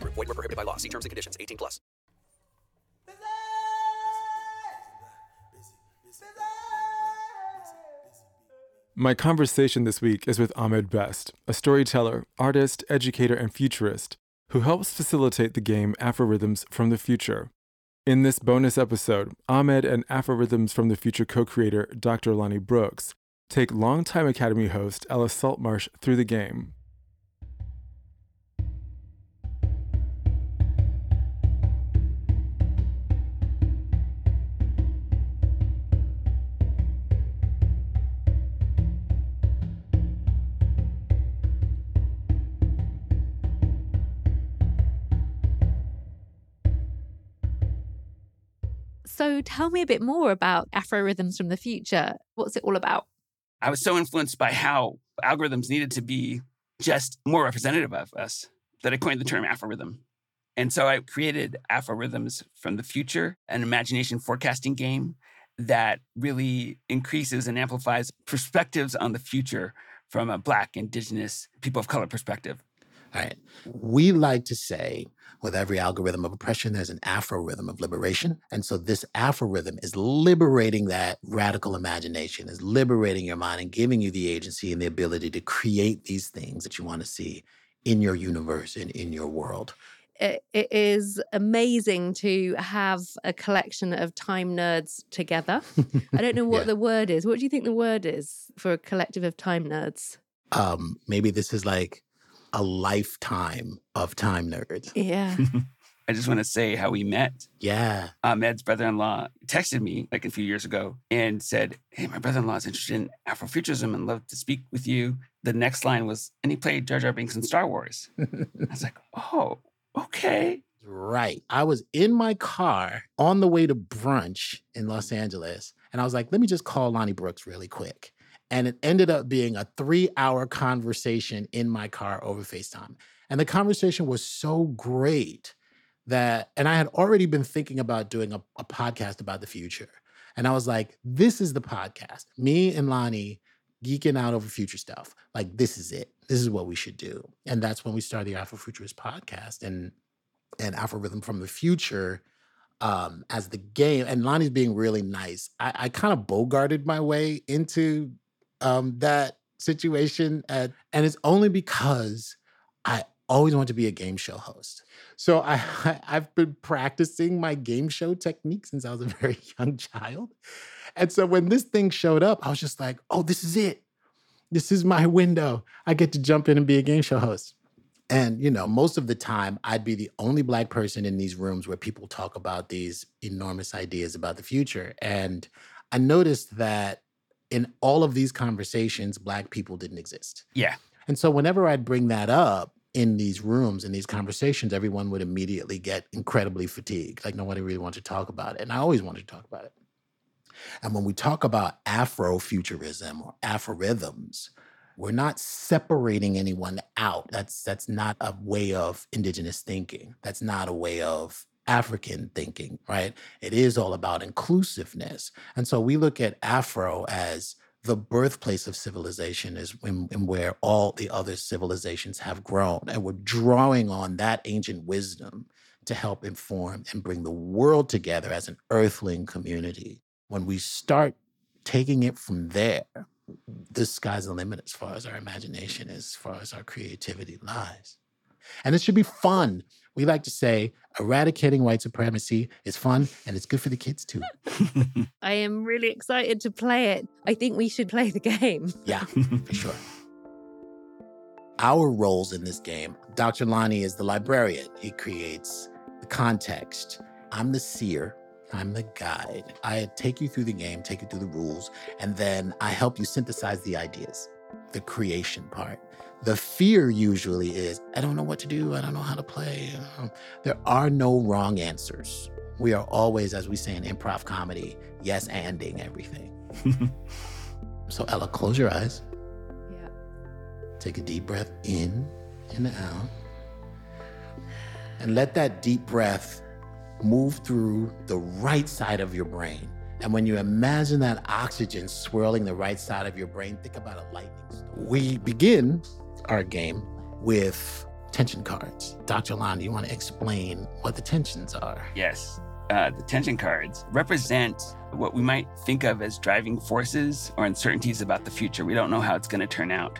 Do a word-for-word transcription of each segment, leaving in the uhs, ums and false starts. Group. Void where prohibited by law. See terms and conditions. eighteen plus. My conversation this week is with Ahmed Best, a storyteller, artist, educator, and futurist who helps facilitate the game AfroRhythms from the Future. In this bonus episode, Ahmed and AfroRhythms from the Future co-creator Doctor Lonnie Brooks take longtime Academy host Alice Saltmarsh through the game. So tell me a bit more about AfroRhythms from the Future. What's it all about? I was so influenced by how algorithms needed to be just more representative of us that I coined the term AfroRhythm. And so I created AfroRhythms from the Future, an imagination forecasting game that really increases and amplifies perspectives on the future from a Black, Indigenous, people of color perspective. All right. We like to say with every algorithm of oppression, there's an AfroRhythm of liberation. And so this AfroRhythm is liberating that radical imagination, is liberating your mind and giving you the agency and the ability to create these things that you want to see in your universe and in your world. It, it is amazing to have a collection of time nerds together. I don't know what yeah. the word is. What do you think the word is for a collective of time nerds? Um, maybe this is like a lifetime of time nerds. Yeah. I just want to say how we met. Yeah. Ahmed's brother-in-law texted me like a few years ago and said, hey, my brother-in-law is interested in Afrofuturism and love to speak with you. The next line was, and he played Jar Jar Binks in Star Wars. I was like, oh, okay. Right. I was in my car on the way to brunch in Los Angeles. And I was like, let me just call Lonnie Brooks really quick. And it ended up being a three-hour conversation in my car over FaceTime. And the conversation was so great that, and I had already been thinking about doing a, a podcast about the future. And I was like, this is the podcast. Me and Lonnie geeking out over future stuff. Like, this is it. This is what we should do. And that's when we started the Afrofuturist podcast and, and AfroRhythm from the Future um, as the game. And Lonnie's being really nice. I, I kind of bogarted my way into Um, that situation. At, and it's only because I always want to be a game show host. So I, I, I've been practicing my game show technique since I was a very young child. And so when this thing showed up, I was just like, oh, this is it. This is my window. I get to jump in and be a game show host. And, you know, most of the time, I'd be the only Black person in these rooms where people talk about these enormous ideas about the future. And I noticed that in all of these conversations, Black people didn't exist. Yeah. And so whenever I'd bring that up in these rooms, in these conversations, everyone would immediately get incredibly fatigued. Like, nobody really wanted to talk about it. And I always wanted to talk about it. And when we talk about Afrofuturism or AfroRhythms, we're not separating anyone out. That's, that's not a way of Indigenous thinking. That's not a way of African thinking, right? It is all about inclusiveness. And so we look at Afro as the birthplace of civilization, is in, in where all the other civilizations have grown. And we're drawing on that ancient wisdom to help inform and bring the world together as an earthling community. When we start taking it from there, the sky's the limit as far as our imagination, as far as our creativity lies. And it should be fun. We like to say eradicating white supremacy is fun and it's good for the kids too. I am really excited to play it. I think we should play the game. Yeah, for sure. Our roles in this game, Doctor Lonnie is the librarian. He creates the context. I'm the seer. I'm the guide. I take you through the game, take you through the rules, and then I help you synthesize the ideas, the creation part. The fear usually is, I don't know what to do. I don't know how to play. There are no wrong answers. We are always, as we say in improv comedy, yes-anding everything. So Ella, close your eyes. Yeah. Take a deep breath in and out. And let that deep breath move through the right side of your brain. And when you imagine that oxygen swirling the right side of your brain, think about a lightning storm. We begin our game with tension cards. Doctor Lonnie, you want to explain what the tensions are? Yes. Uh, the tension cards represent what we might think of as driving forces or uncertainties about the future. We don't know how it's going to turn out.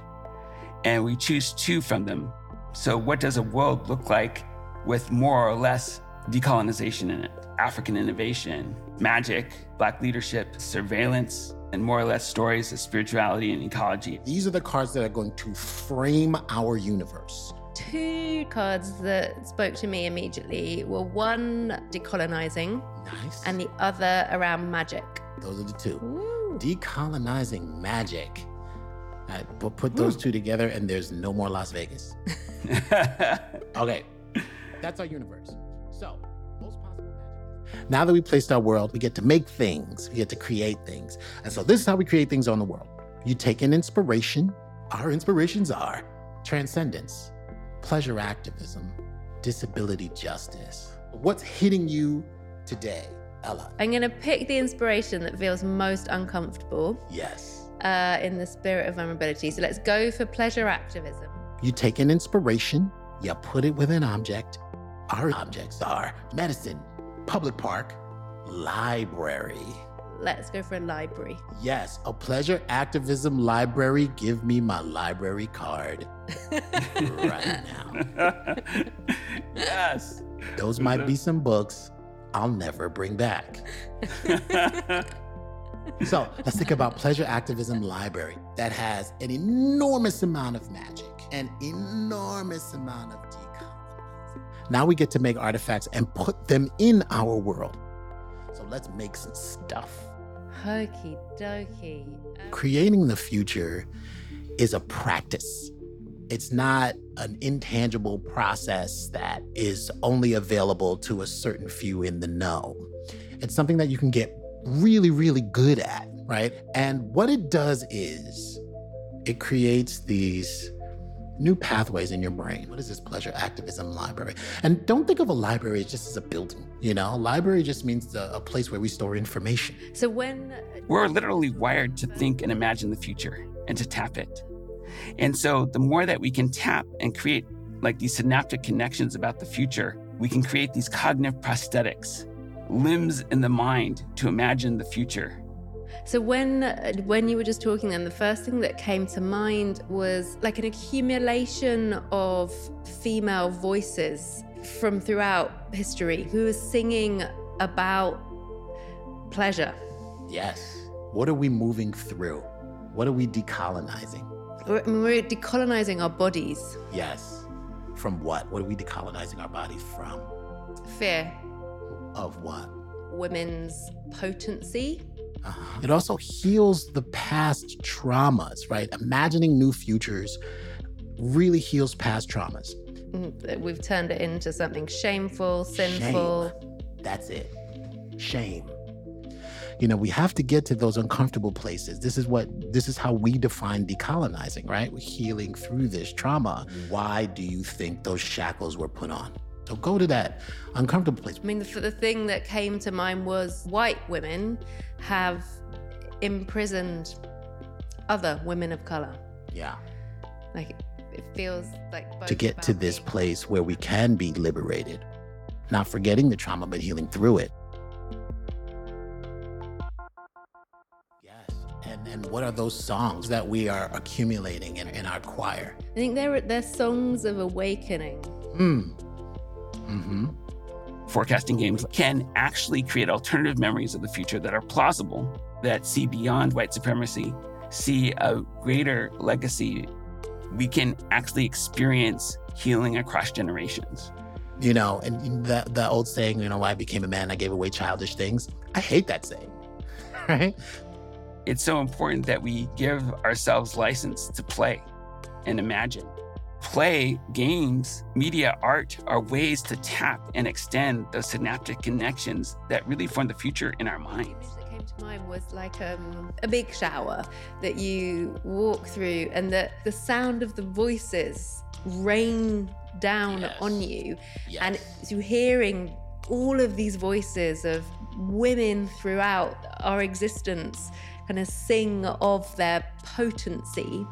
And we choose two from them. So what does a world look like with more or less decolonization in it? African innovation, magic, Black leadership, surveillance, and more or less stories of spirituality and ecology. These are the cards that are going to frame our universe. Two cards that spoke to me immediately were one decolonizing, nice, and the other around magic. Those are the two. Ooh. Decolonizing magic. Right, we'll put those Ooh. two together and there's no more Las Vegas. Okay, that's our universe. So, most possible magic. Now that we placed our world, we get to make things, we get to create things. And so this is how we create things on the world. You take an inspiration. Our inspirations are transcendence, pleasure activism, disability justice. What's hitting you today, Ella? I'm going to pick the inspiration that feels most uncomfortable. Yes. Uh, in the spirit of vulnerability. So let's go for pleasure activism. You take an inspiration, you put it with an object. Our objects are medicine, public park, library. Let's go for a library. Yes, a pleasure activism library. Give me my library card right now. Yes. Those might be some books I'll never bring back. So let's think about pleasure activism library that has an enormous amount of magic, an enormous amount of decolonizing. Now we get to make artifacts and put them in our world. So let's make some stuff. Hokey dokey. Creating the future is a practice. It's not an intangible process that is only available to a certain few in the know. It's something that you can get really, really good at, right? And what it does is it creates these new pathways in your brain. What is this pleasure activism library? And don't think of a library just as a building, you know? A library just means a, a place where we store information. So when... We're literally wired to think and imagine the future and to tap it. And so the more that we can tap and create like these synaptic connections about the future, we can create these cognitive prosthetics, limbs in the mind to imagine the future. So when when you were just talking then, the first thing that came to mind was like an accumulation of female voices from throughout history who are singing about pleasure. Yes. What are we moving through? What are we decolonizing? We're, we're decolonizing our bodies. Yes. From what? What are we decolonizing our bodies from? Fear. Of what? Women's potency. Uh-huh. It also heals the past traumas, right? Imagining new futures really heals past traumas. We've turned it into something shameful, sinful. Shame. That's it. Shame. You know, we have to get to those uncomfortable places. This is what, this is how we define decolonizing, right? We're healing through this trauma. Why do you think those shackles were put on? So go to that uncomfortable place. I mean, the, the thing that came to mind was white women have imprisoned other women of color. Yeah. Like, it, it feels like... To get to this place where we can be liberated, not forgetting the trauma, but healing through it. And, and what are those songs that we are accumulating in, in our choir? I think they're, they're songs of awakening. Hmm. Mm-hmm. Forecasting games can actually create alternative memories of the future that are plausible, that see beyond white supremacy, see a greater legacy. We can actually experience healing across generations. You know, and the, the old saying, you know, why I became a man, I gave away childish things. I hate that saying, right? It's so important that we give ourselves license to play and imagine. Play, games, media, art are ways to tap and extend those synaptic connections that really form the future in our minds. That came to mind was like um, a big shower that you walk through, and that the sound of the voices rain down yes. on you. Yes. And so hearing all of these voices of women throughout our existence kind of sing of their potency,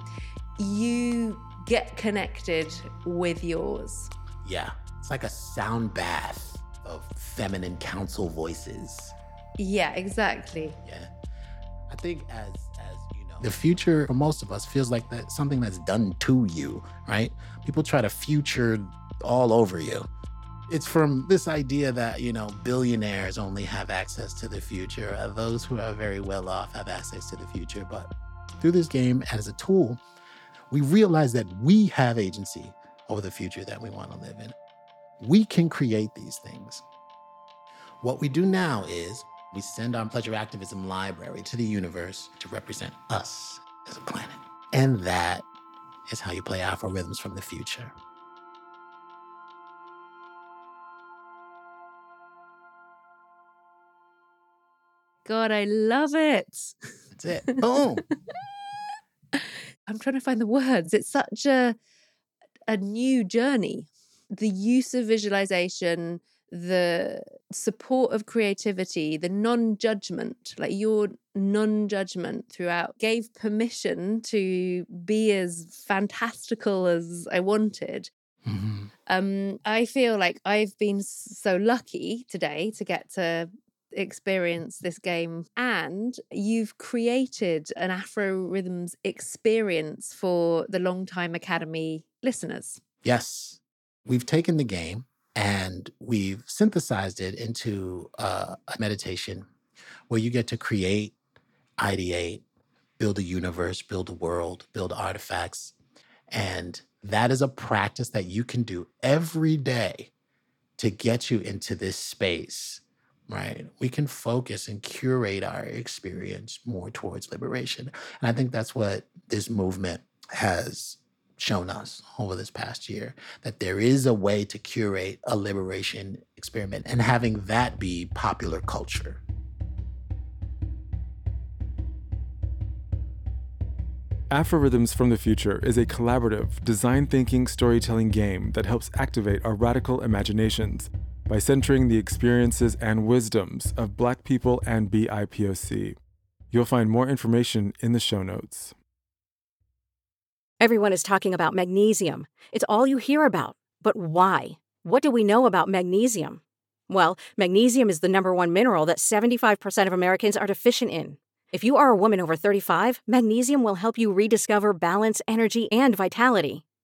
you get connected with yours. Yeah, it's like a sound bath of feminine council voices. Yeah, exactly. Yeah, I think as, as you know, the future for most of us feels like that something that's done to you, right? People try to future all over you. It's from this idea that, you know, billionaires only have access to the future. Those who are very well off have access to the future. But through this game as a tool, we realize that we have agency over the future that we want to live in. We can create these things. What we do now is we send our pleasure activism library to the universe to represent us as a planet. And that is how you play AfroRhythms from the Future. God, I love it. That's it. Boom. I'm trying to find the words. It's such a a new journey. The use of visualization, the support of creativity, the non-judgment, like your non-judgment throughout, gave permission to be as fantastical as I wanted. Mm-hmm. Um, I feel like I've been so lucky today to get to experience this game, and you've created an AfroRhythms experience for the Longtime Academy listeners. Yes. We've taken the game and we've synthesized it into uh, a meditation where you get to create, ideate, build a universe, build a world, build artifacts. And that is a practice that you can do every day to get you into this space. Right? We can focus and curate our experience more towards liberation. And I think that's what this movement has shown us over this past year, that there is a way to curate a liberation experiment and having that be popular culture. AfroRhythms from the Future is a collaborative, design-thinking storytelling game that helps activate our radical imaginations by centering the experiences and wisdoms of Black people and B I P O C. You'll find more information in the show notes. Everyone is talking about magnesium. It's all you hear about. But why? What do we know about magnesium? Well, magnesium is the number one mineral that seventy-five percent of Americans are deficient in. If you are a woman over thirty-five, magnesium will help you rediscover balance, energy, and vitality.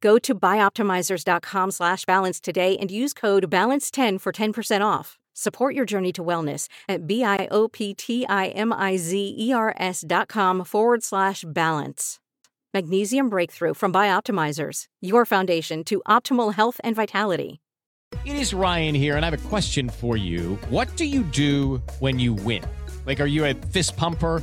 Go to bioptimizers.com slash balance today and use code balance ten for ten percent off. Support your journey to wellness at B-I-O-P-T-I-M-I-Z-E-R-S dot com forward slash balance. Magnesium Breakthrough from Bioptimizers, your foundation to optimal health and vitality. It is Ryan here, and I have a question for you. What do you do when you win? Like, are you a fist pumper?